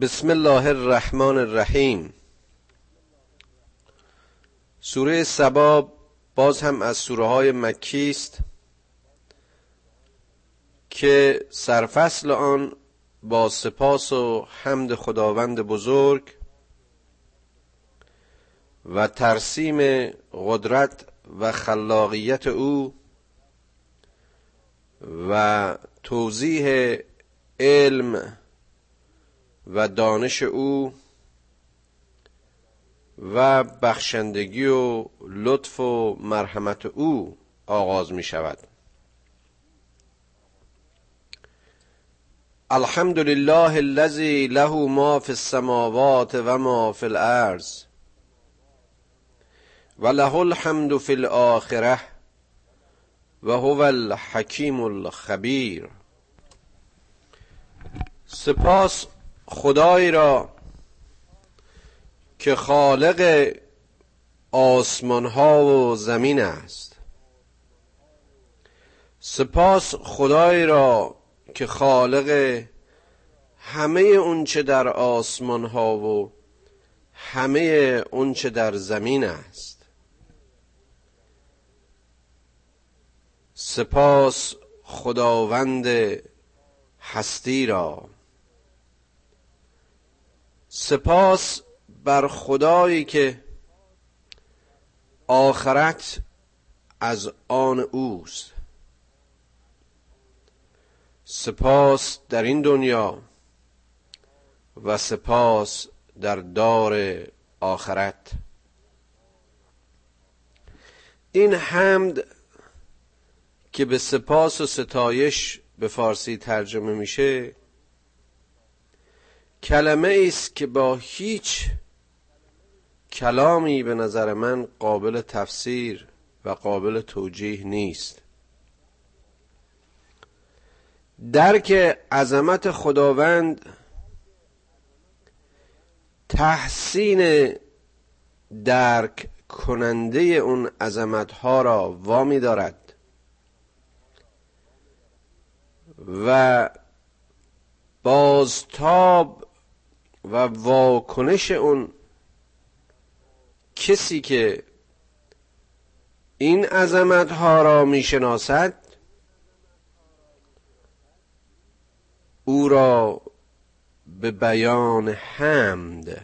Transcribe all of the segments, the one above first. بسم الله الرحمن الرحیم. سوره سبا باز هم از سوره های مکی است که سرفصل آن با سپاس و حمد خداوند بزرگ و ترسیم قدرت و خلاقیت او و توضیح علم و دانش او و بخشندگی و لطف و مرحمت او آغاز می شود. الحمد لله الذی له ما فی السماوات و ما فی الارض و له الحمد فی الاخره و هو الحکیم الخبیر. سپاس خدایی را که خالق آسمان ها و زمین است. سپاس خدایی را که خالق همه اون چه در آسمان ها و همه اون چه در زمین است. سپاس خداوند هستی را. سپاس بر خدایی که آخرت از آن اوست. سپاس در این دنیا و سپاس در دار آخرت. این حمد که به سپاس و ستایش به فارسی ترجمه میشه کلمه ایست که با هیچ کلامی به نظر من قابل تفسیر و قابل توجیه نیست. درک عظمت خداوند، تحسین درک کننده اون عظمتها را وامی دارد و بازتاب و واکنش اون کسی که این عظمت ها را می شناسد او را به بیان حمد،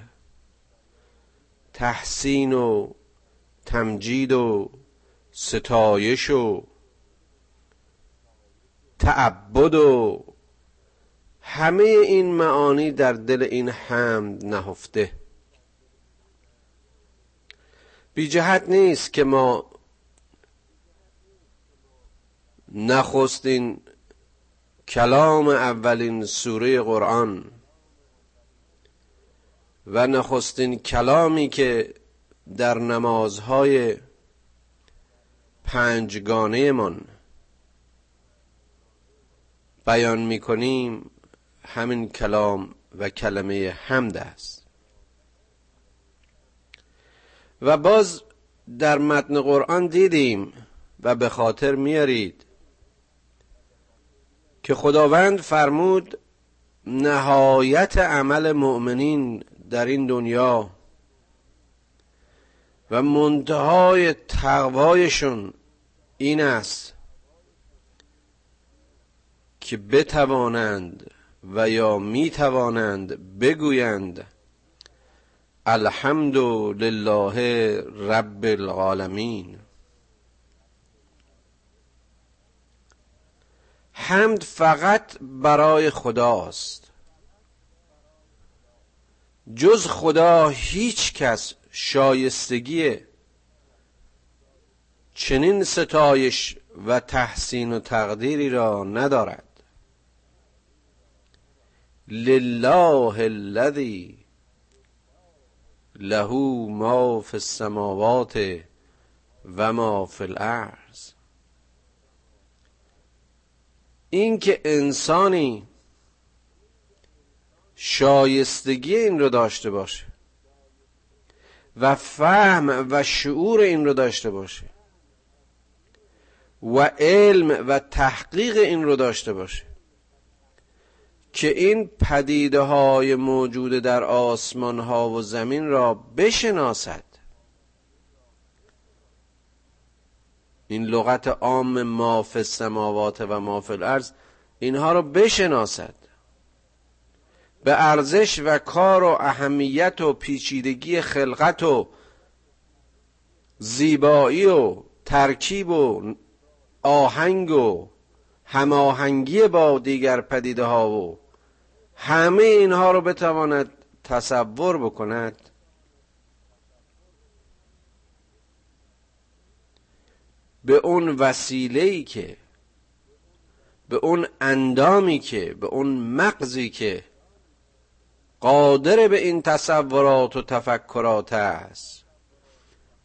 تحسین و تمجید و ستایش و تعبد و همه این معانی در دل این حمد نهفته. بی جهت نیست که ما نخستین کلام اولین سوره قرآن و نخستین کلامی که در نمازهای پنجگانه من بیان می کنیم همین کلام و کلمه حمد است. و باز در متن قرآن دیدیم و به خاطر میارید که خداوند فرمود نهایت عمل مؤمنین در این دنیا و منتهای تقوایشون این است که بتوانند و یا می توانند بگویند الحمد لله رب العالمین. حمد فقط برای خداست. جز خدا هیچ کس شایستگی چنین ستایش و تحسین و تقدیری را ندارد. لله الذی له ما فی السماوات و ما فی الارض. این که انسانی شایستگی این رو داشته باشه و فهم و شعور این رو داشته باشه و علم و تحقیق این رو داشته باشه که این پدیده های موجود در آسمان ها و زمین را بشناسد. این لغت عام ما فی السماوات و ما فی الارض، اینها را بشناسد، به ارزش و کار و اهمیت و پیچیدگی خلقت و زیبایی و ترکیب و آهنگ و هماهنگی با دیگر پدیده ها و همه اینها رو بتواند تصور بکند. به اون وسیله‌ای که، به اون اندامی که، به اون مغزی که قادر به این تصورات و تفکرات است،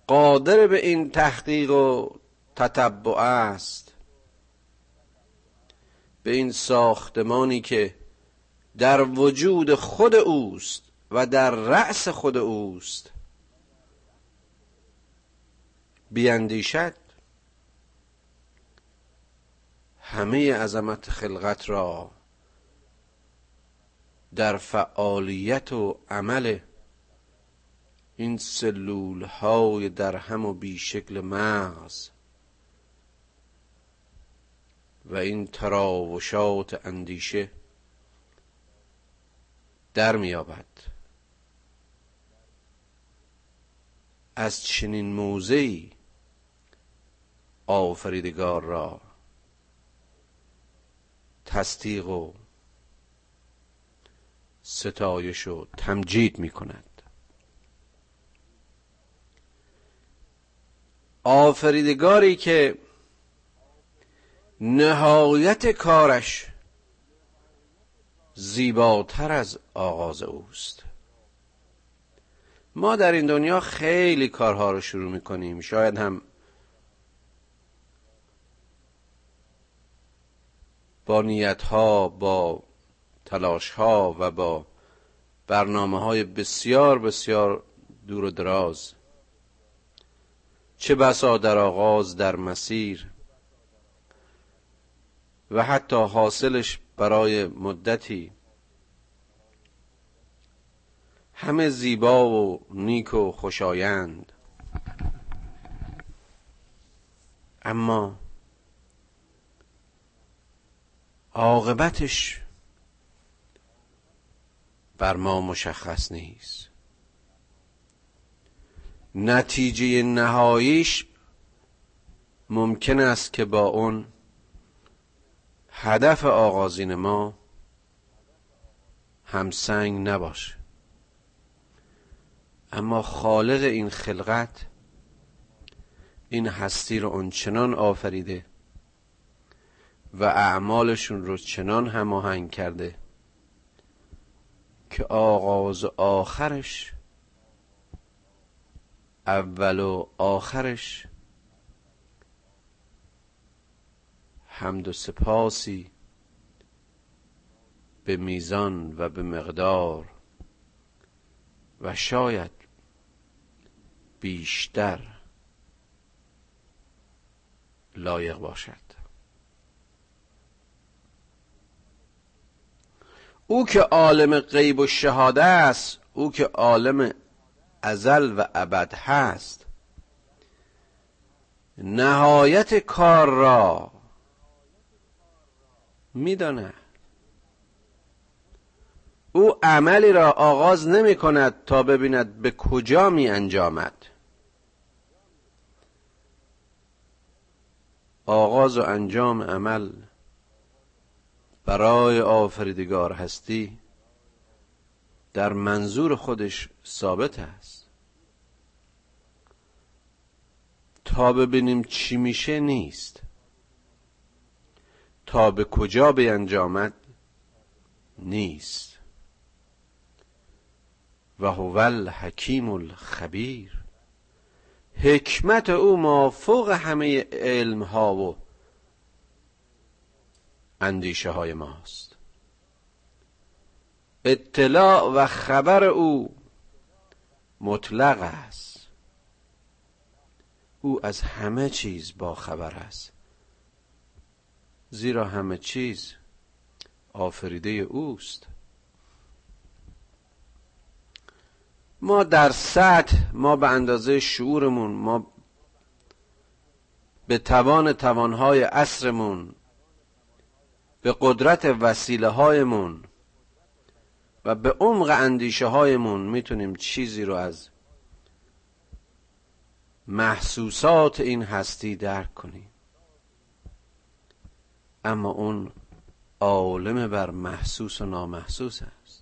قادر به این تحقیق و تتبع است، به این ساختمانی که در وجود خود اوست و در رأس خود اوست بیندیشد، همه عظمت خلقت را در فعالیت و عمل این سلول های در هم و بیشکل مغز و این تراوشات اندیشه در میابد. از چنین موزه‌ای آفریدگار را تصدیق و ستایش و تمجید می کند. آفریدگاری که نهایت کارش زیباتر از آغاز اوست. ما در این دنیا خیلی کارها رو شروع می کنیم، شاید هم با نیتها، با تلاشها و با برنامه‌های بسیار بسیار دور و دراز، چه بسا در آغاز، در مسیر و حتی حاصلش برای مدتی همه زیبا و نیک و خوشایند، اما عاقبتش بر ما مشخص نیست. نتیجه نهاییش ممکن است که با اون هدف آغازین ما همسنگ نباشه، اما خالق این خلقت این هستی رو آنچنان آفریده و اعمالشون رو چنان هماهنگ کرده که آغاز و آخرش، اول و آخرش حمد و سپاسی به میزان و به مقدار و شاید بیشتر لایق باشد. او که عالم غیب و شهاده است، او که عالم ازل و ابد هست، نهایت کار را میداند. او عملی را آغاز نمی کند تا ببیند به کجا می انجامد. آغاز و انجام عمل برای آفریدگار هستی در منظور خودش ثابت است. تا ببینیم چی میشه نیست، تا به کجا بینجامد نیست. و هو الحکیم الخبیر، حکمت او مافوق همه علم ها و اندیشه های ماست. اطلاع و خبر او مطلق است. او از همه چیز با خبر است، زیرا همه چیز آفریده اوست. ما در سطح، ما به اندازه شعورمون، ما به توانهای عصرمون، به قدرت وسیله هایمون و به عمق اندیشه هایمون میتونیم چیزی رو از محسوسات این هستی درک کنیم، اما اون عالم بر محسوس و نامحسوس است.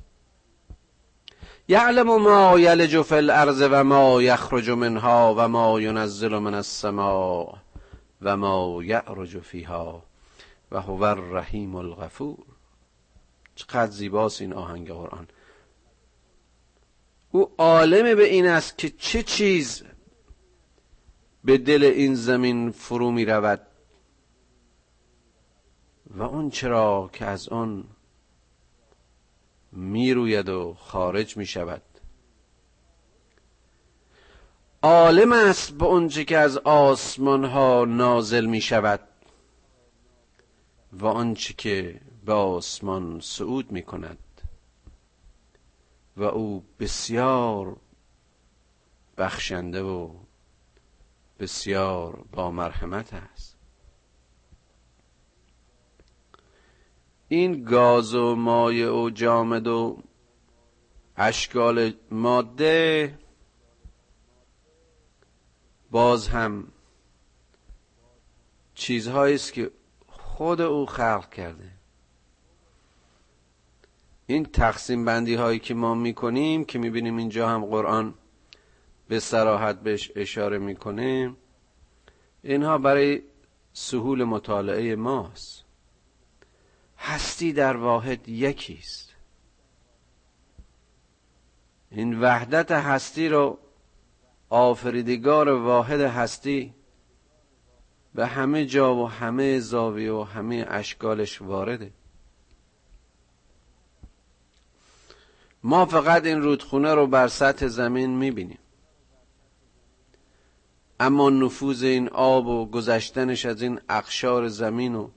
یعلم ما یلج فی الارض و ما یخرج منها و ما ینزل من السماء و ما یعرج فیها و هو الرحیم الغفور. چقدر زیباست این آهنگ قرآن. او عالم به این است که چه چیز به دل این زمین فرو می رود و اون چرا که از آن می روید و خارج می شود. عالم است به اون چه که از آسمان ها نازل می شود و آن چه که به آسمان صعود می کند و او بسیار بخشنده و بسیار با مرحمت است. این گاز و مایع و جامد و اشکال ماده باز هم چیزهایی است که خود او خلق کرده. این تقسیم بندی هایی که ما میکنیم که میبینیم اینجا هم قرآن به صراحت بهش اشاره میکنه، اینها برای سهول مطالعه ماست. هستی در واحد یکیست. این وحدت هستی رو آفریدگار واحد هستی به همه جا و همه زاویه و همه اشکالش وارده. ما فقط این رودخونه رو بر سطح زمین میبینیم، اما نفوذ این آب و گذشتنش از این اقشار زمین و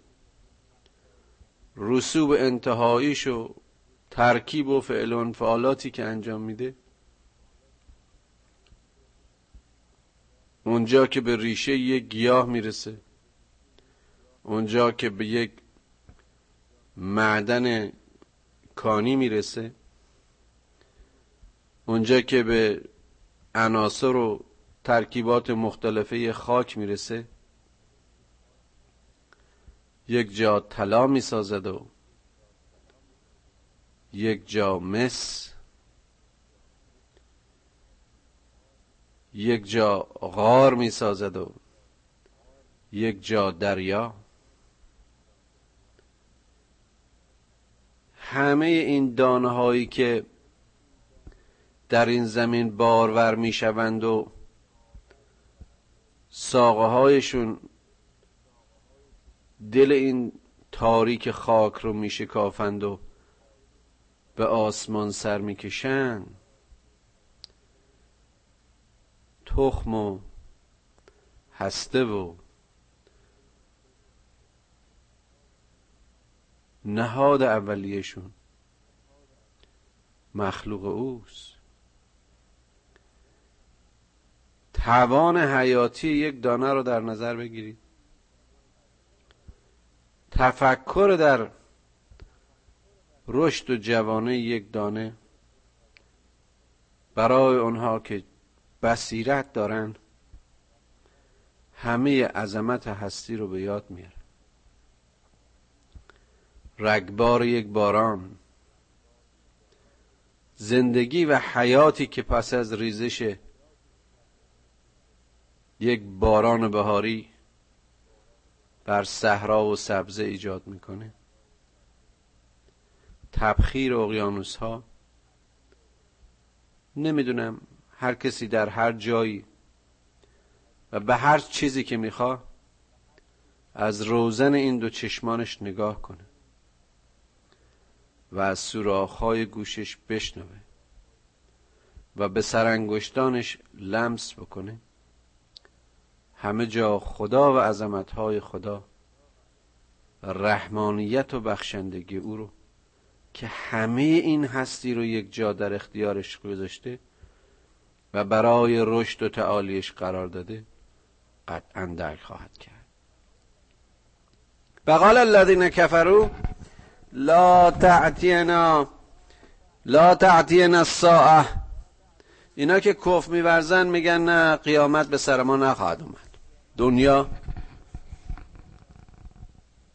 رسوب انتهاییش و ترکیب و فعل و انفعالاتی که انجام میده، اونجا که به ریشه یک گیاه میرسه، اونجا که به یک معدن کانی میرسه، اونجا که به عناصر و ترکیبات مختلفه خاک میرسه، یک جا طلا میسازد و یک جا مس، یک جا غار میسازد و یک جا دریا. همه این دانه هایی که در این زمین بارور میشوند و ساقه هایشون دل این تاریک خاک رو میشکافند و به آسمان سر میکشند، تخم و هسته و نهاد اولیهشون مخلوق اوست. توان حیاتی یک دانه رو در نظر بگیرید. تفکر در رشد و جوانه یک دانه برای اونها که بصیرت دارن همه عظمت هستی رو به یاد میاره. رگبار یک باران، زندگی و حیاتی که پس از ریزش یک باران بهاری بر صحرا و سبزه ایجاد میکنه، تبخیر اقیانوس ها. نمیدونم، هر کسی در هر جایی و به هر چیزی که میخواد از روزن این دو چشمانش نگاه کنه و از سوراخ‌های گوشش بشنوه و به سرانگشتانش لمس بکنه، همه جا خدا و عظمتهای خدا و رحمانیت و بخشندگی او رو که همه این هستی رو یک جا در اختیارش گذاشته و برای رشد و تعالیش قرار داده، قطعا درک خواهد کرد. وقال الذین کفروا لا تعتینا الساعه. اینا که کف می‌ورزن میگن نه، قیامت به سر ما نخواهد اومد. دنیا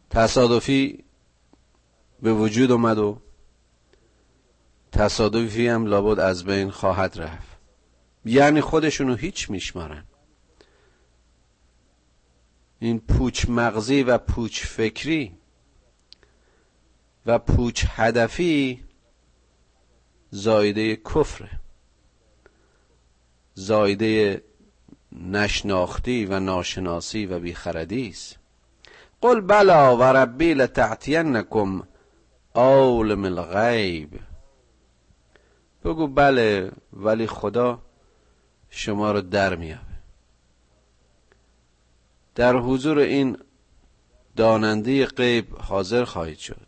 تصادفی به وجود اومد و تصادفی هم لابد از بین خواهد رفت. یعنی خودشونو هیچ میشمارن. این پوچ مغزی و پوچ فکری و پوچ هدفی زایده کفره، زایده نشناختی و ناشناسی و بیخردی است. قل بلا و ربی لتعتینکم عالم الغیب. بگو بله ولی خدا شما رو در می‌آورد. در حضور این داننده غیب حاضر خواهید شد.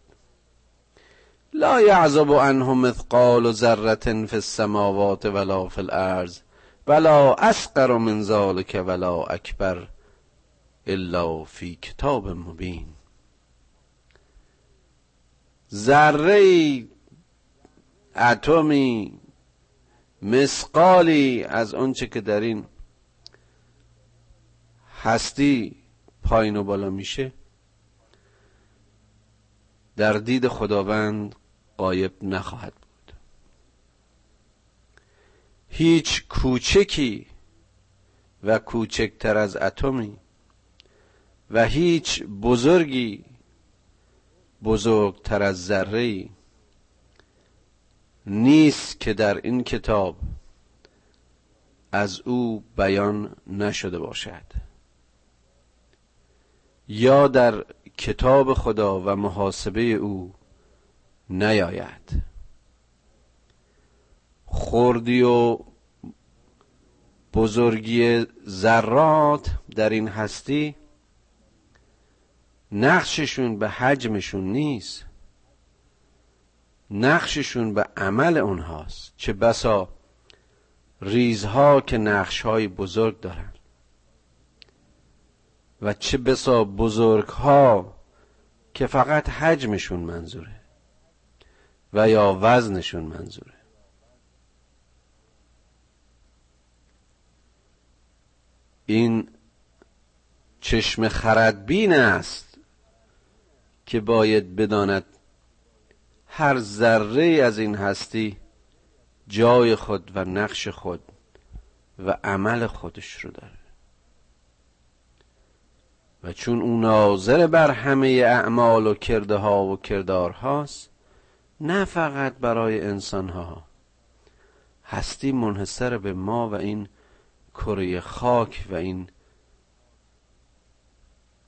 لا یعذب عنه مثقال ذره فی السماوات ولا فی الارض ولا اصغر من ذلک ولا اکبر الا فی کتاب مبین. ذره، اتمی، مثقالی از آنچه که در این هستی پایین و بالا میشه در دید خداوند غایب نخواهد بود. هیچ کوچکی و کوچکتر از اتمی و هیچ بزرگی بزرگتر از ذره‌ای نیست که در این کتاب از او بیان نشده باشد یا در کتاب خدا و محاسبه او نیاید. خردی و بزرگی ذرات در این هستی نقششون به حجمشون نیست، نقششون به عمل اونهاست. چه بسا ریزها که نقشهای بزرگ دارن و چه بسا بزرگها که فقط حجمشون منظوره و یا وزنشون منظوره. این چشم خردبین است که باید بداند هر ذره از این هستی جای خود و نقش خود و عمل خودش رو داره و چون او ناظر بر همه اعمال و کرده ها و کردار هاست، نه فقط برای انسان ها. هستی منحصر به ما و این کره خاک و این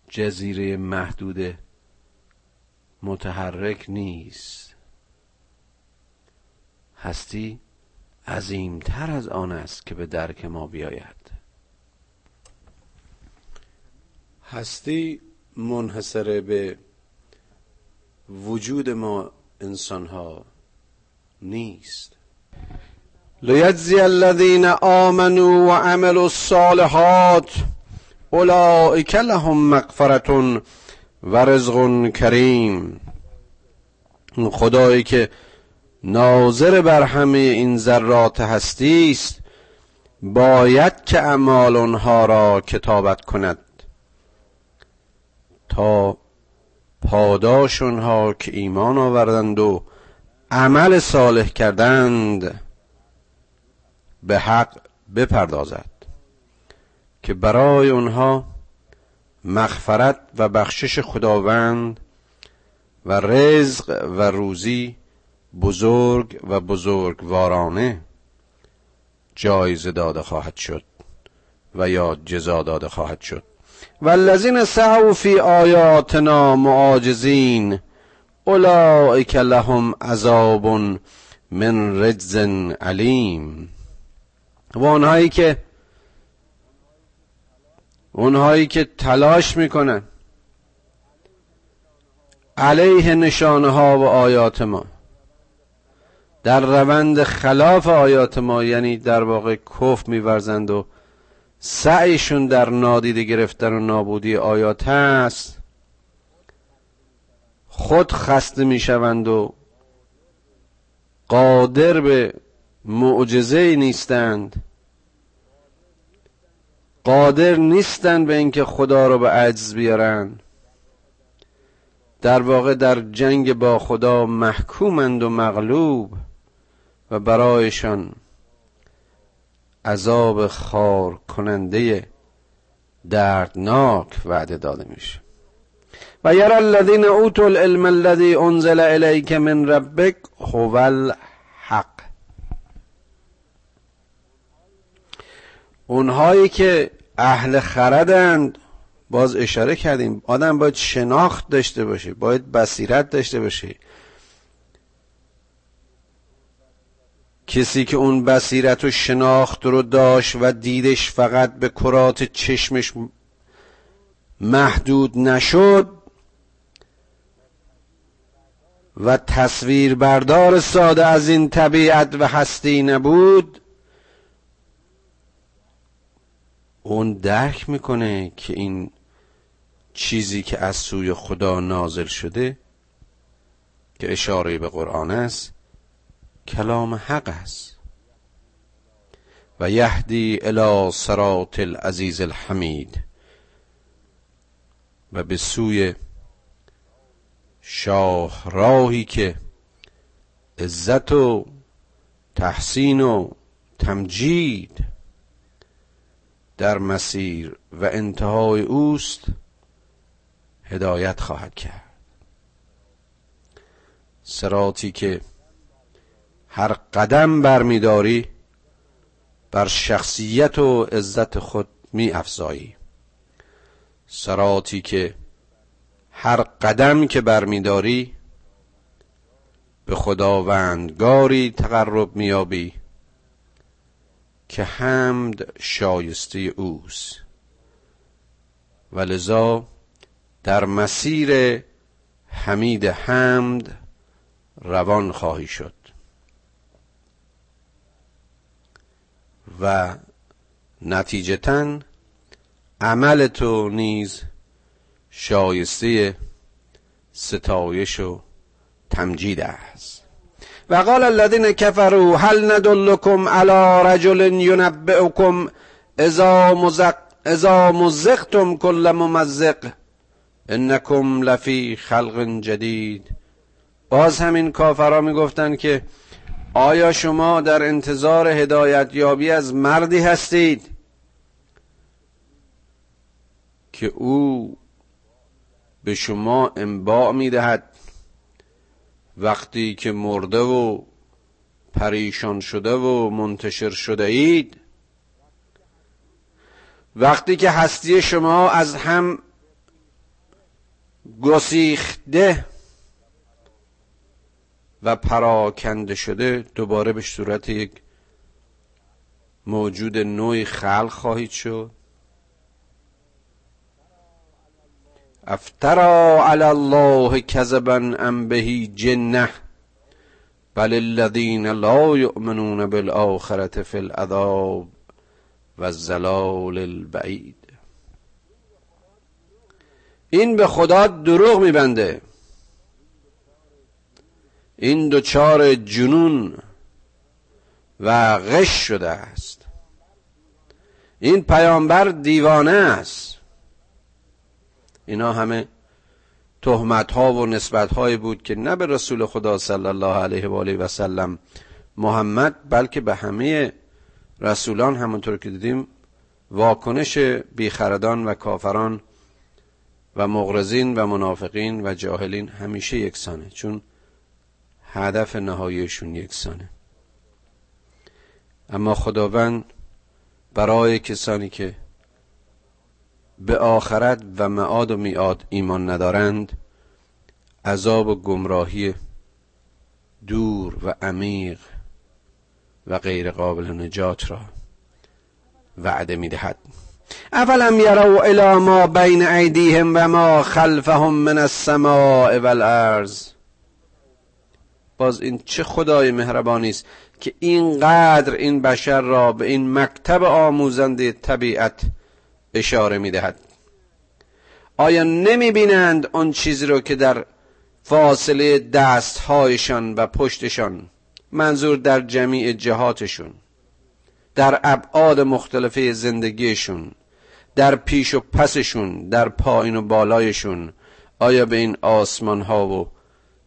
جزیره محدود متحرک نیست. هستی عظیمتر از آن است که به درک ما بیاید. هستی منحصر به وجود ما انسان ها نیست. لیجزی الذین آمنوا و عملوا الصالحات اولئک لهم مغفرة و رزق کریم. خدایی که ناظر بر همه این ذرات هستی است باید که اعمال آنها را کتابت کند تا پاداش آنها که ایمان آوردند و عمل صالح کردند به حق بپردازد که برای آنها مغفرت و بخشش خداوند و رزق و روزی بزرگ و بزرگوارانه جایزه داده خواهد شد و یا جزا داده خواهد شد. والذین سعوا فی آیاتنا معاجزین اولئک لهم عذاب من رجز علیم. و اونهایی که تلاش میکنن علیه نشانه ها و آیات ما در روند خلاف آیات ما، یعنی در واقع کفر می‌ورزند و سعیشون در نادیده گرفتن و نابودی آیات هست، خود خسته میشوند و قادر به معجزه نیستند، قادر نیستند به اینکه خدا رو به عجز بیارن، در واقع در جنگ با خدا محکومند و مغلوب و برایشان عذاب خار کننده دردناک وعده داده میشه. و یرا الذین اوتوا العلم الذی انزل الیک من ربک هو الحق، اونهایی که اهل خردند، باز اشاره کردیم آدم باید شناخت داشته باشه، باید بصیرت داشته باشه، کسی که اون بصیرت و شناخت رو داشت و دیدش فقط به کرات چشمش محدود نشد و تصویر بردار ساده از این طبیعت و هستی نبود، اون درک میکنه که این چیزی که از سوی خدا نازل شده که اشاره به قرآن است کلام حق است. و یهدی الی صراط العزیز الحمید، و به سوی شاه راهی که عزت و تحسین و تمجید در مسیر و انتهای اوست هدایت خواهد کرد، صراطی که هر قدم برمیداری بر شخصیت و عزت خود میافزایی، صراطی که هر قدم که برمیداری به خداوندگاری تقرب مییابی که حمد شایسته اوست. ولذا در مسیر حمید حمد روان خواهی شد و نتیجتاً عمل تو نیز شایسته ستایش و تمجید است. و قال الذين كفروا هل ندلكم على رجل ينبئكم اذا مزقتم كل ممزق انكم لفي خلق جديد. باز همین کافرا میگفتن که آیا شما در انتظار هدایت یابی از مردی هستید که او به شما انباء میدهد وقتی که مرده و پریشان شده و منتشر شده اید، وقتی که هستی شما از هم گسیخته و پراکنده شده دوباره به صورت یک موجود نو خلق خواهید شد؟ افترا علی الله کذبا ام به جنه بل الذین لا یؤمنون بالآخرة فی العذاب و الضلال البعید. این به خدا دروغ میبنده، این دوچار جنون و غش شده است، این پیامبر دیوانه است. اینا همه تهمت ها و نسبت های بود که نه به رسول خدا صلی الله علیه و آله و سلم محمد، بلکه به همه رسولان، همونطور که دیدیم واکنش بیخردان و کافران و مغرضین و منافقین و جاهلین همیشه یکسانه، چون هدف نهاییشون یکسانه. اما خداوند برای کسانی که به آخرت و معاد و میعاد ایمان ندارند عذاب و گمراهی دور و عمیق و غیر قابل نجات را وعده می‌دهد. افلم یروا الی ما بین ایدیهم و ما خلفهم من السماء والارض باز این چه خدای مهربانی است که اینقدر این بشر را به این مکتب آموزنده طبیعت اشاره می‌دهد. آیا نمی‌بینند آن چیزی را که در فاصله دست‌هایشان و پشتشان، منظور در جمیع جهاتشون، در ابعاد مختلف زندگیشون، در پیش و پسشون، در پایین و بالایشون، آیا به این آسمان‌ها و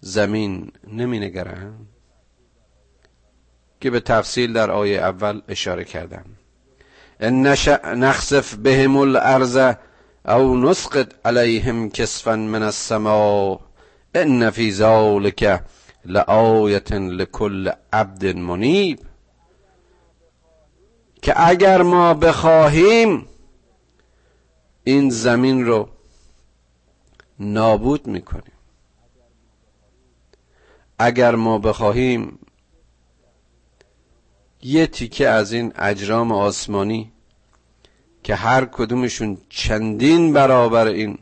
زمین نمی‌نگرند که به تفصیل در آیه اول اشاره کردم؟ ان نخسف بهم الارض او نسقط علیهم کسفا من السماء ان فی ذلک لآیة لكل عبد منیب. که اگر ما بخواهیم این زمین رو نابود میکنیم، اگر ما بخواهیم یه تیکه از این اجرام آسمانی که هر کدومشون چندین برابر این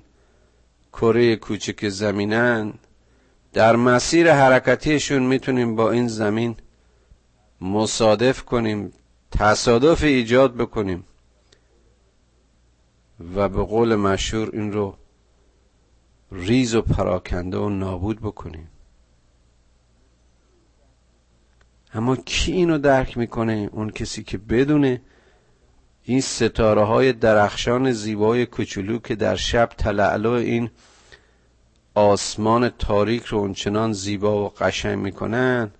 کره کوچک زمینن، در مسیر حرکتیشون میتونیم با این زمین مصادف کنیم، تصادف ایجاد بکنیم و به قول مشهور این رو ریز و پراکنده و نابود بکنیم. اما کی اینو درک میکنه؟ اون کسی که بدونه این ستاره های درخشان زیبای کوچولو که در شب تلالو این آسمان تاریک رو اونچنان زیبا و قشنگ میکنن،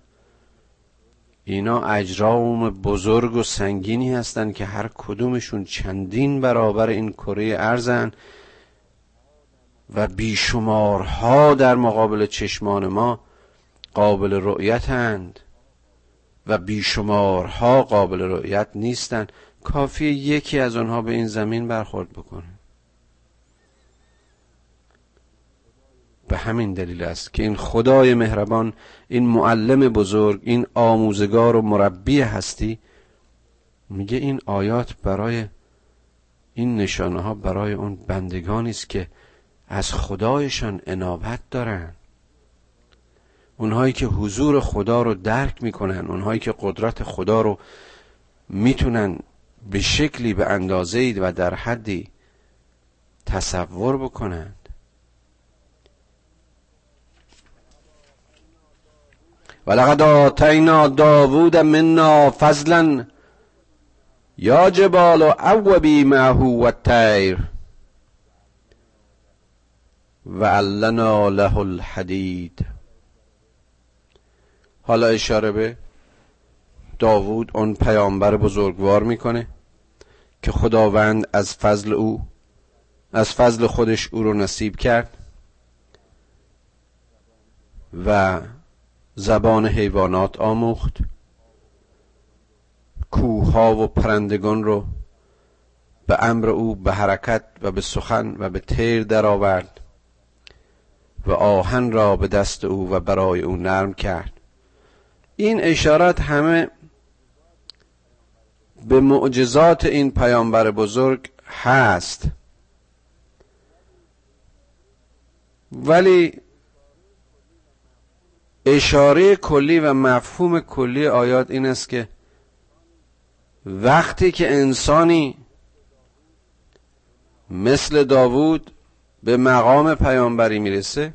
اینا اجرام بزرگ و سنگینی هستن که هر کدومشون چندین برابر این کره ارضن و بیشمارها در مقابل چشمان ما قابل رؤیتند و بیشمارها قابل رؤیت نیستند. کافیه یکی از آنها به این زمین برخورد بکنه. به همین دلیل است که این خدای مهربان، این معلم بزرگ، این آموزگار و مربی هستی، میگه این آیات برای این نشانه ها برای اون بندگانی است که از خدایشان انابت دارن، اونهایی که حضور خدا رو درک میکنن، اونهایی که قدرت خدا رو میتونن به شکلی، به اندازه‌ای و در حدی تصور بکنند. ولقد آتینا داوود منا فضلا یا جبال اوبی معه و الطیر و علنا له الحدید. حالا اشاره به داوود اون پیامبر بزرگوار میکنه که خداوند از فضل خودش او رو نصیب کرد و زبان حیوانات آموخت، کوهها و پرندگان رو به امر او به حرکت و به سخن و به طیر درآورد و آهن را به دست او و برای او نرم کرد. این اشارات همه به معجزات این پیامبر بزرگ هست، ولی اشاره کلی و مفهوم کلی آیات این است که وقتی که انسانی مثل داوود به مقام پیامبری میرسه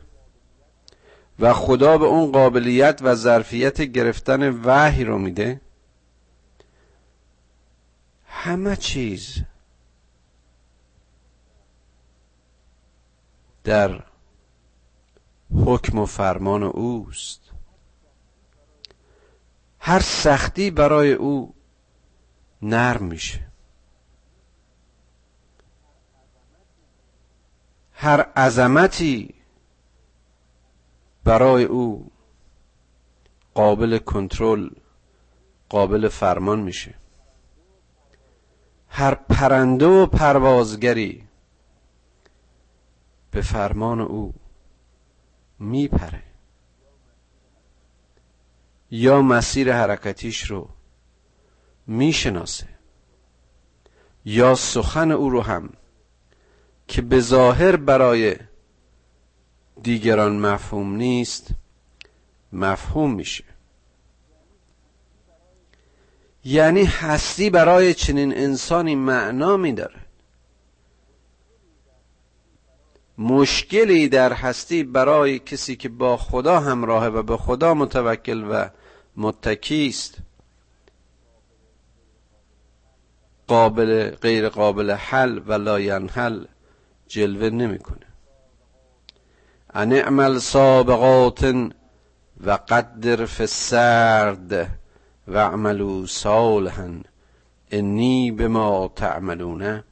و خدا به اون قابلیت و ظرفیت گرفتن وحی رو میده، همه چیز در حکم و فرمان اوست. هر سختی برای او نرم میشه، هر عظمتی برای او قابل کنترل، قابل فرمان میشه. هر پرنده و پروازگری به فرمان او میپره یا مسیر حرکتیش رو میشناسه، یا سخن او رو هم که به ظاهر برای دیگران مفهوم نیست مفهوم میشه. یعنی هستی برای چنین انسانی معنا میداره. مشکلی در هستی برای کسی که با خدا همراهه و به خدا متوکل و متکی است، غیر قابل حل و لاینحل جلوه نمیکنه. ان اعمل سابقات و قدر فی السرد و اعملوا صالحا انی بما تعملون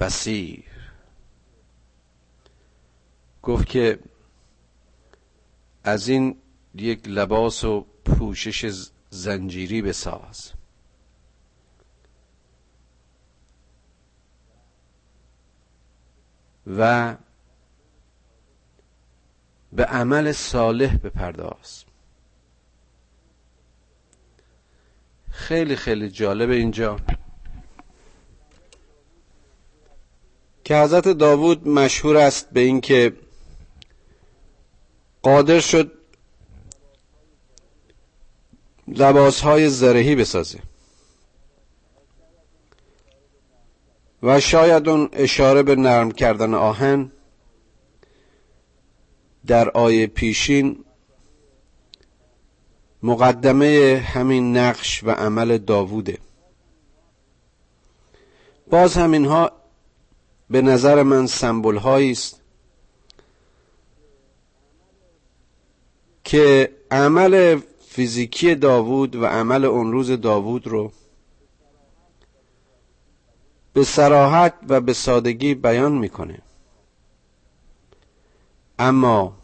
بصیر. گفت که از این یک لباس و پوشش زنجیری بساز، و به عمل صالح بپرداز. خیلی خیلی جالب اینجا که حضرت داوود مشهور است به این که قادر شد لباسهای زرهی بسازه، و شاید اون اشاره به نرم کردن آهن در آیه پیشین مقدمه همین نقش و عمل داووده. باز همینها به نظر من سمبل هایی است که عمل فیزیکی داوود و عمل اون روز داوود رو به صراحت و به سادگی بیان میکنه، اما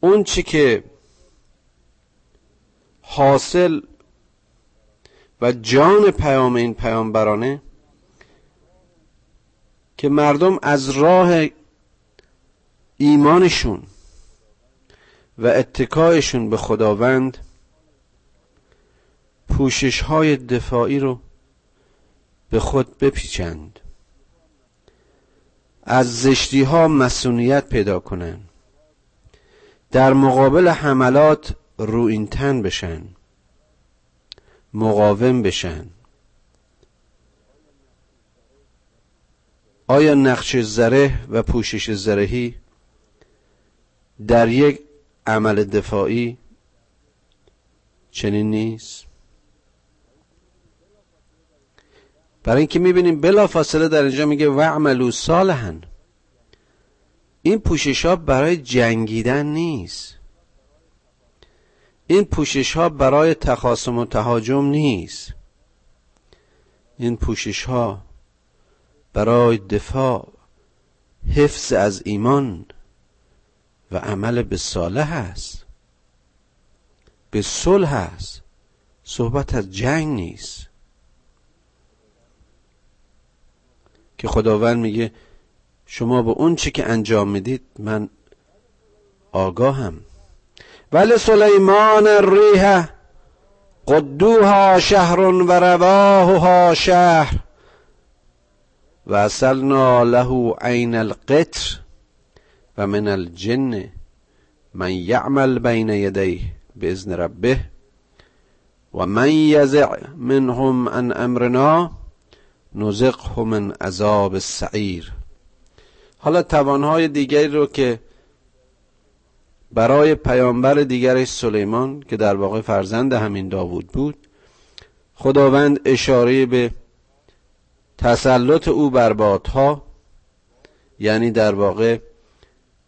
اون چی که حاصل و جان پیام این پیامبرانه که مردم از راه ایمانشون و اتکایشون به خداوند پوشش های دفاعی رو به خود بپیچند، از زشتی ها مصونیت پیدا کنن، در مقابل حملات رو این تن بشن، مقاوم بشن. آیا نقش زره و پوشش زرهی در یک عمل دفاعی چنین نیست؟ برای اینکه میبینیم بلافاصله در اینجا میگه وعملوا صالحا، این پوشش ها برای جنگیدن نیست، این پوشش ها برای تخاصم و تهاجم نیست، این پوشش ها برای دفاع، حفظ از ایمان و عمل به صالح است، به صلح است، صحبت از جنگ نیست. که خداوند میگه شما به اون چی که انجام میدید من آگاهم. ولی سلیمان الریح قدوها شهر و رواهها شهر و اصلنا له عین القطر و من الجن من یعمل بین یدیه باذن ربه و من یزع منهم عن امرنا نزقه من عذاب السعیر. حالا توانهای دیگری رو که برای پیامبر دیگرش سلیمان که در واقع فرزند همین داوود بود، خداوند اشاره به تسلط او بر بادها، یعنی در واقع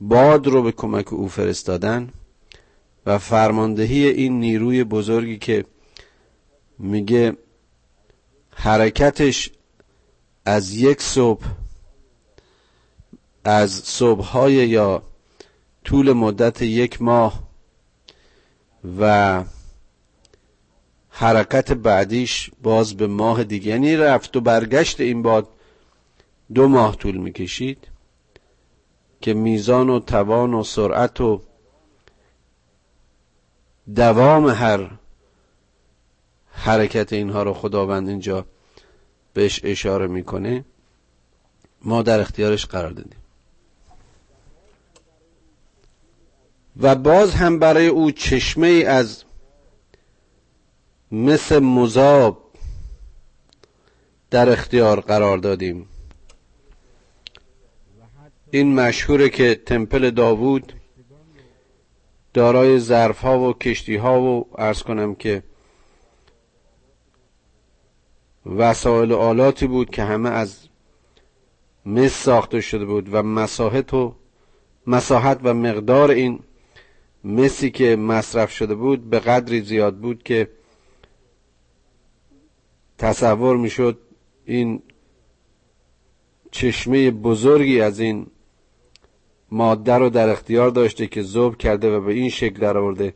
باد رو به کمک او فرستادن و فرماندهی این نیروی بزرگی که میگه حرکتش از یک صبح، از صبح‌های یا طول مدت یک ماه، و حرکت بعدیش باز به ماه دیگه، یعنی رفت و برگشت این باد 2 ماه طول می‌کشید که میزان و توان و سرعت و دوام هر حرکت اینها رو خداوند اینجا بهش اشاره میکنه، ما در اختیارش قرار دادیم. و باز هم برای او چشمه ای از مس مذاب در اختیار قرار دادیم. این مشهوره که تمپل داوود دارای ظرف ها و کشتی ها و عرض کنم که وسایل آلاتی بود که همه از مس ساخته شده بود و مساحت و مقدار این مسی که مصرف شده بود به قدری زیاد بود که تصور میشد این چشمه بزرگی از این ماده رو در اختیار داشته که ذوب کرده و به این شکل در آورده.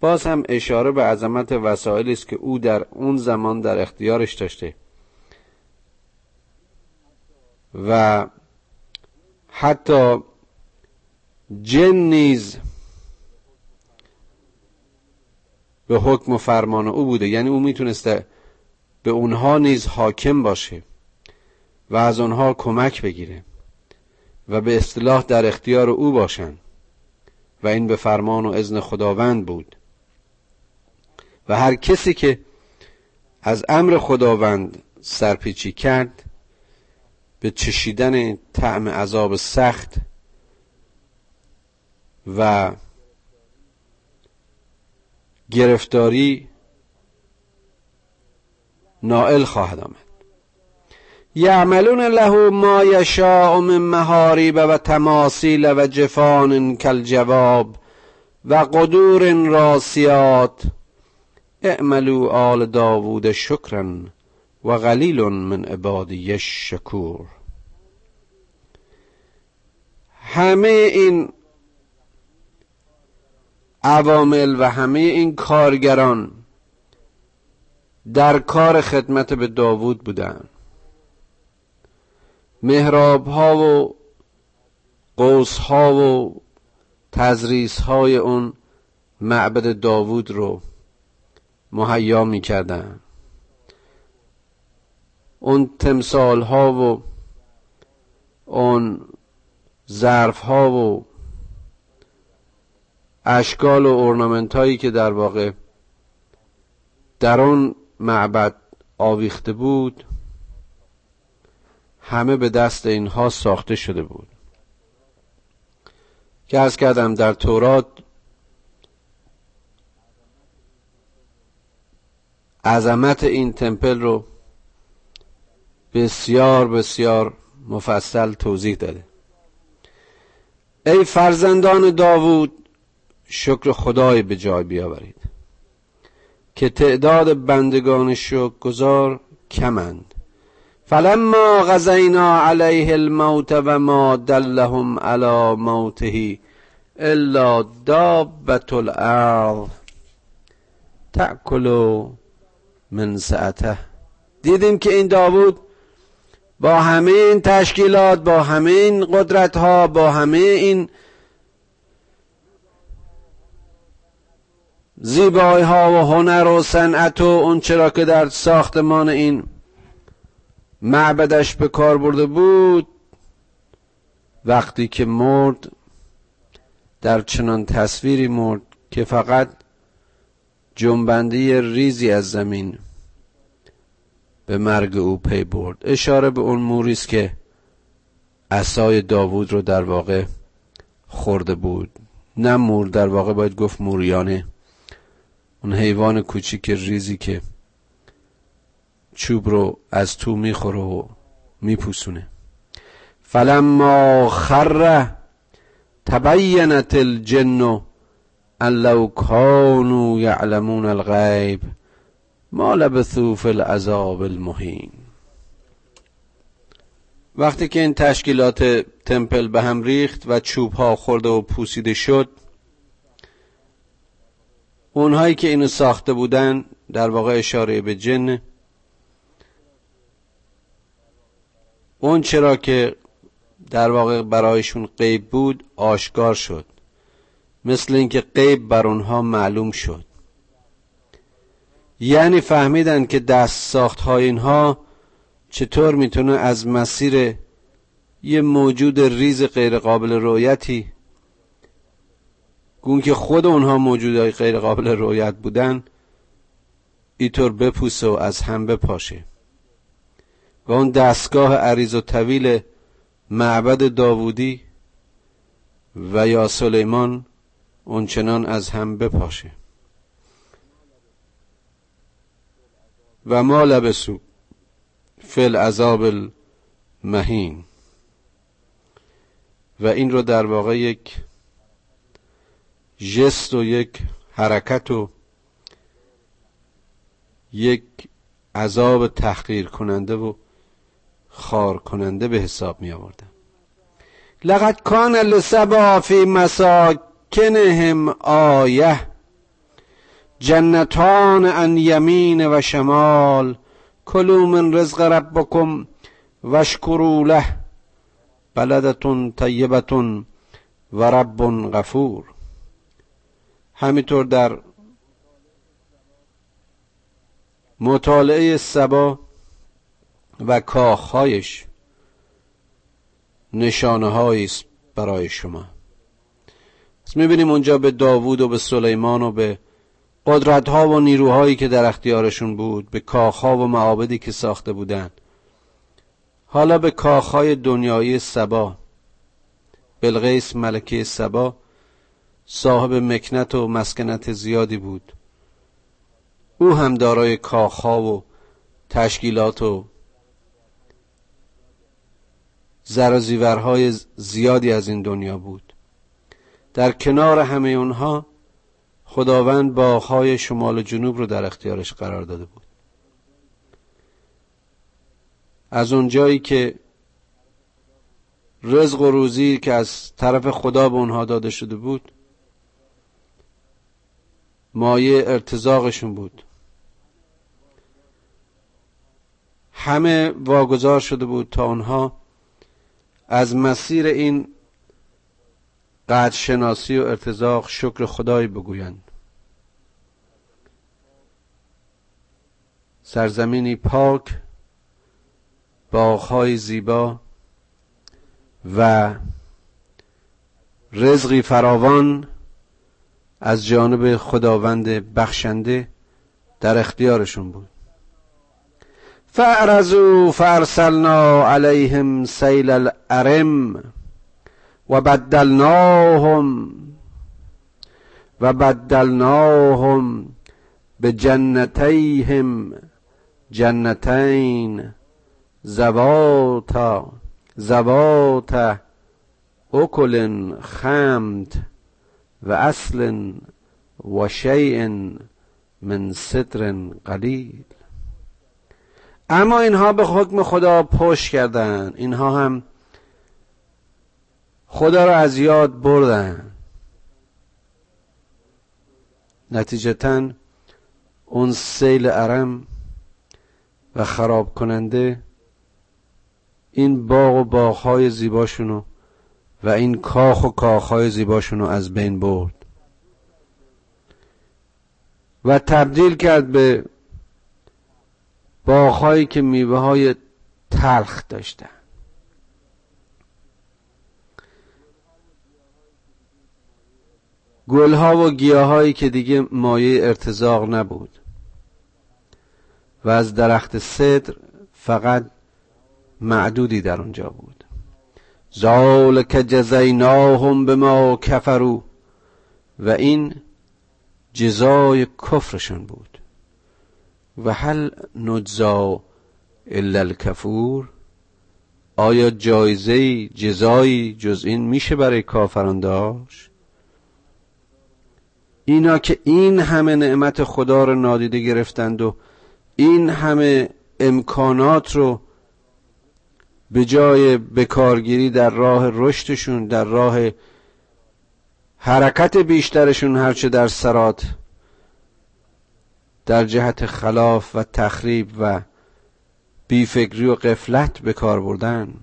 باز هم اشاره به عظمت وسایلی است که او در اون زمان در اختیارش داشته و حتی جن نیز به حکم و فرمان او بوده، یعنی او میتونسته به اونها نیز حاکم باشه و از اونها کمک بگیره و به اصطلاح در اختیار او باشن و این به فرمان و اذن خداوند بود و هر کسی که از امر خداوند سرپیچی کرد به چشیدن طعم عذاب سخت و گرفتاری نائل خواهد آمد. یعملون له ما یشاء من محاریب و تماثیل و جفان کالجواب و قدور راسیات اعملوا آل داوود شکرا و قلیل من عبادی الشکور. همه این عوامل و همه این کارگران در کار خدمت به داوود بودند. محراب ها و قوس ها و تزریس های اون معبد داوود رو مهیا می کردن. اون تمثال ها و اون ظرف ها و اشکال و اورنامنت هایی که در واقع در اون معبد آویخته بود همه به دست اینها ساخته شده بود که عرض کردم در تورات عظمت این تمپل رو بسیار بسیار مفصل توضیح داده. ای فرزندان داوود شکر خدای به جای بیاورید که تعداد بندگان شکرگزار کمند. فلما قضینا علیه الموت و ما دلهم علی موته الا دابة الارض تأکل من سعته. دیدیم که این داوود با همه این تشکیلات، با همه این قدرت ها، با همه این زیبایی ها و هنر و صنعت و اون چرا که در ساختمان این معبدش به کار برده بود، وقتی که مرد در چنان تصویری مرد که فقط جنبنده ریزی از زمین به مرگ او پی برد. اشاره به اون موری است که عصای داوود رو در واقع خورده بود. نه مور، در واقع باید گفت موریانه، اون حیوان کوچیک ریزی که چوب رو از تو میخوره و میپوسونه. فلما خر تبینت الجن ان لو كانوا يعلمون الغیب ما لبثوا في العذاب المهین. وقتی که این تشکیلات تمپل به هم ریخت و چوب ها خورده و پوسیده شد، اونهایی که اینو ساخته بودن، در واقع اشاره به جن، اون چرا که در واقع برایشون غیب بود آشکار شد، مثل اینکه غیب بر اونها معلوم شد. یعنی فهمیدن که دست ساخت های اینها چطور میتونه از مسیر یه موجود ریز غیر قابل رؤیتی گون که خود اونها موجودهای غیر قابل رؤیت بودن اینطور بپوسه و از هم بپاشه و اون دستگاه عریض و طویل معبد داوودی و یا سلیمان اونچنان از هم بپاشه. و ما لبسو فی العذاب المهین. و این رو در واقع یک ژست و یک حرکت و یک عذاب تحقیر کننده و خار کننده به حساب می آوردن. لقد کان لسبع فی مساکنهم آیه جنتان عن یمین و شمال کلوا من رزق ربکم واشکروا له بلدة طیبة و رب غفور. همینطور در مطالعه سبا و کاخهایش نشانه هاییست برای شما. پس میبینیم اونجا به داوود و به سلیمان و به قدرت ها و نیروهایی که در اختیارشون بود، به کاخها و معابدی که ساخته بودن، حالا به کاخهای دنیایی سبا. بلقیس ملکه سبا صاحب مکنت و مسکنت زیادی بود، او هم دارای کاخها و تشکیلات و زر و زیورهای زیادی از این دنیا بود. در کنار همه اونها خداوند باغهای شمال و جنوب رو در اختیارش قرار داده بود. از اونجایی که رزق و روزی که از طرف خدا به اونها داده شده بود مایه ارتزاقشون بود، همه واگذار شده بود تا اونها از مسیر این قدر شناسی و ارتزاق شکر خدایی بگویند. سرزمینی پاک، باغ‌های زیبا و رزقی فراوان از جانب خداوند بخشنده در اختیارشون بود. فَأَرَزُوا فَأَرْسَلْنَا عَلَيْهِمْ سَيْلَ الْأَرِمِ و بدلناهم بجنتیهم جنتین زواتا اکل خمط و اصل و شیء من سدر قلیل. اما اینها به حکم خدا پشت کردند، اینها هم خدا را از یاد بردن، نتیجتاً اون سیل ارم و خراب کننده این باغ و باغهای زیباشونو و این کاخ و کاخهای زیباشونو از بین برد و تبدیل کرد به باغهایی که میوه های تلخ داشتن. گلها و گیاهایی که دیگه مایه ارتزاق نبود و از درخت سدر فقط معدودی در اونجا بود. ذالک جزیناهم بما کفروا. و این جزای کفرشون بود. و هل نجزی الا الکفور. آیا جایزه جزایی جز این میشه برای کافران داشت؟ اینا که این همه نعمت خدا رو نادیده گرفتند و این همه امکانات رو به جای بکارگیری در راه رشدشون، در راه حرکت بیشترشون، هرچه در سرات در جهت خلاف و تخریب و بیفکری و غفلت بکار بردن،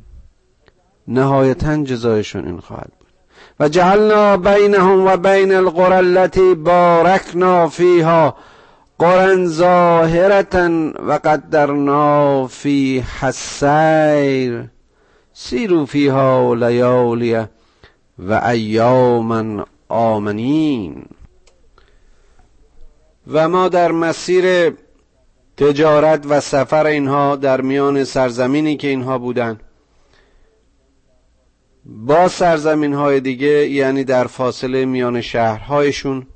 نهایتاً جزایشون این خواهد بود. و جعلنا بینهم و بین القرى التي بارکنا فيها قرى ظاهرة و قدرنا فيها السير سیروا فيها لیالی و ایاما آمنین. و ما در مسیر تجارت و سفر اینها در میان سرزمینی که اینها بودن با سرزمین‌های دیگه، یعنی در فاصله میان شهرهایشون،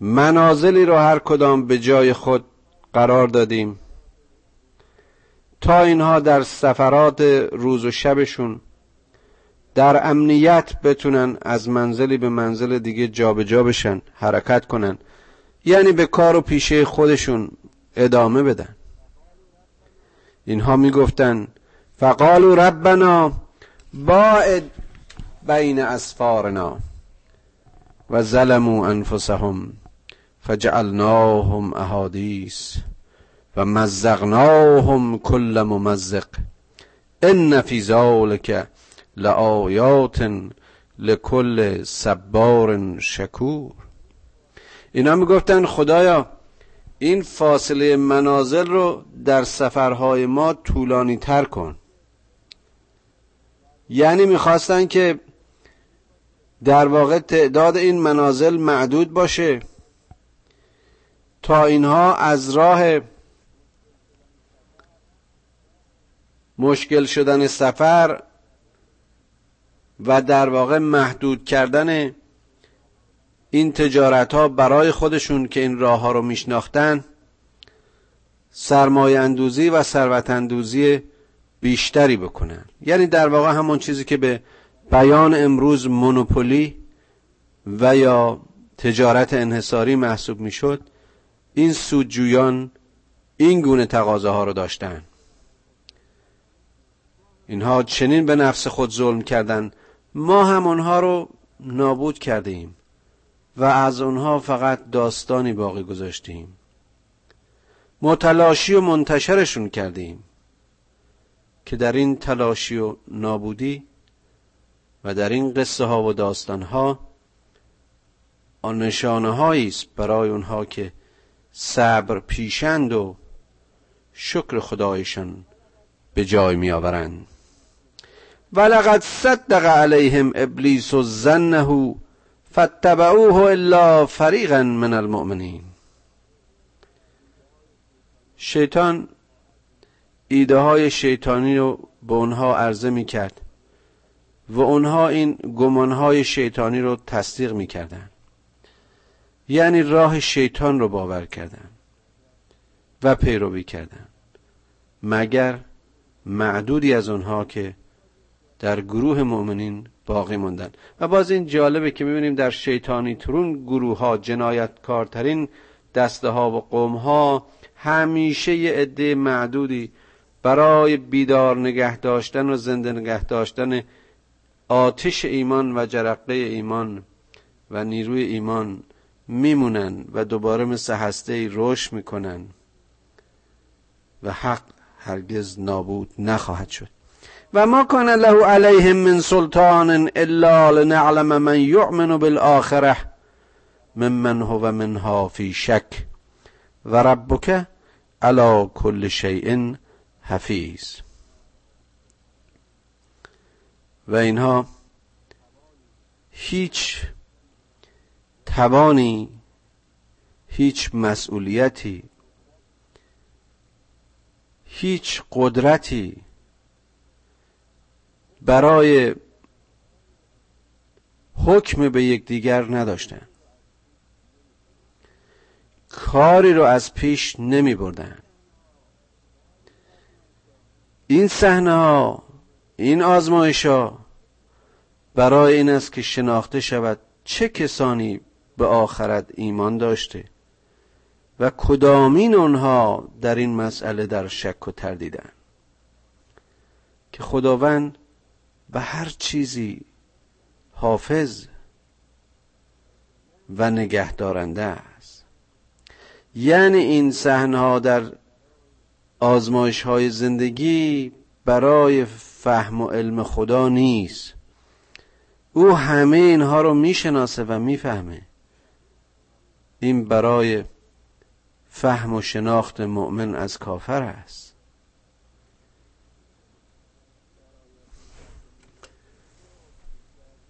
منازلی رو هر کدام به جای خود قرار دادیم تا اینها در سفرات روز و شبشون در امنیت بتونن از منزلی به منزل دیگه جابجا بشن، حرکت کنن، یعنی به کار و پیشه خودشون ادامه بدن. اینها میگفتن فقالوا ربنا باعد بین اسفارنا و ظلموا انفسهم فجعلناهم احادیث و مزقناهم کل ممزق ان فی ذلک لآیات لکل صبار شکور. اینا میگفتن خدایا این فاصله منازل رو در سفرهای ما طولانی تر کن. یعنی میخواستن که در واقع تعداد این منازل معدود باشه تا اینها از راه مشکل شدن سفر و در واقع محدود کردن این تجارت ها برای خودشون که این راه ها رو میشناختن، سرمایه اندوزی و ثروت اندوزی بیشتری بکنن. یعنی در واقع همون چیزی که به بیان امروز مونوپولی و یا تجارت انحصاری محسوب میشد، این سودجویان این گونه تقاضاها رو داشتن. اینها چنین به نفس خود ظلم کردند، ما هم اونها رو نابود کردیم و از اونها فقط داستانی باقی گذاشتیم، متلاشی و منتشرشون کردیم که در این تلاشی و نابودی و در این قصه ها و داستان ها آن نشانه هایی است برای اونها که صبر پیشند و شکر خدایشان به جای می آورند. ولقد صدق علیهم ابلیس ظنه فاتبعوه الا فریقا من المؤمنین. شیطان ایده های شیطانی رو به اونها عرضه می کرد و اونها این گمان های شیطانی رو تصدیق می کردن، یعنی راه شیطان رو باور کردن و پیروی کردن، مگر معدودی از اونها که در گروه مؤمنین باقی موندن. و باز این جالبه که میبینیم در شیطانی ترون گروه ها، جنایتکارترین دسته ها و قوم ها، همیشه یه عده معدودی برای بیدار نگه داشتن و زنده نگه داشتن آتش ایمان و جرقه ایمان و نیروی ایمان میمونن و دوباره مثل هسته‌ای روش میکنن و حق هرگز نابود نخواهد شد. و ما کان له علیهم من سلطان الا لنعلم من یؤمن بالآخره ممن هو منها فی شک و ربک علی کل شیء حفیظ. و اینها هیچ توانی، هیچ مسئولیتی، هیچ قدرتی برای حکم به یکدیگر نداشتند. کاری رو از پیش نمی بردن. این صحنه ها، این آزمایش ها برای این است که شناخته شود چه کسانی به آخرت ایمان داشته و کدامین اونها در این مسئله در شک و تردیدن، که خداوند به هر چیزی حافظ و نگه دارنده است. یعنی این صحنه ها در آزمایش های زندگی برای فهم و علم خدا نیست، او همه اینها رو میشناسه و میفهمه. این برای فهم و شناخت مؤمن از کافر است.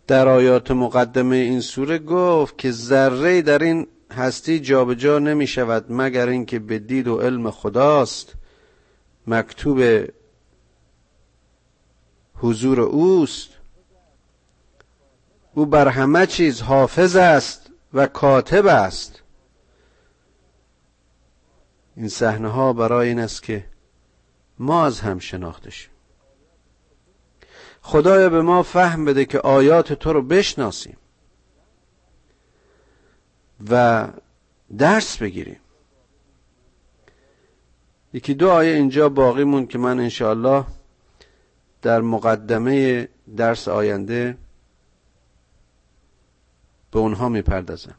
در آیات مقدمه این سوره گفت که ذره در این هستی جابجا نمی شود مگر اینکه به دید و علم خداست، مکتوب حضور اوست، او بر همه چیز حافظ است و کاتب است. این صحنه ها برای این است که ما از هم شناخته شیم. خدایا به ما فهم بده که آیات تو رو بشناسیم و درس بگیریم. یکی دو آیه اینجا باقی مون که من انشاءالله در مقدمه درس آینده به اونها میپردازم.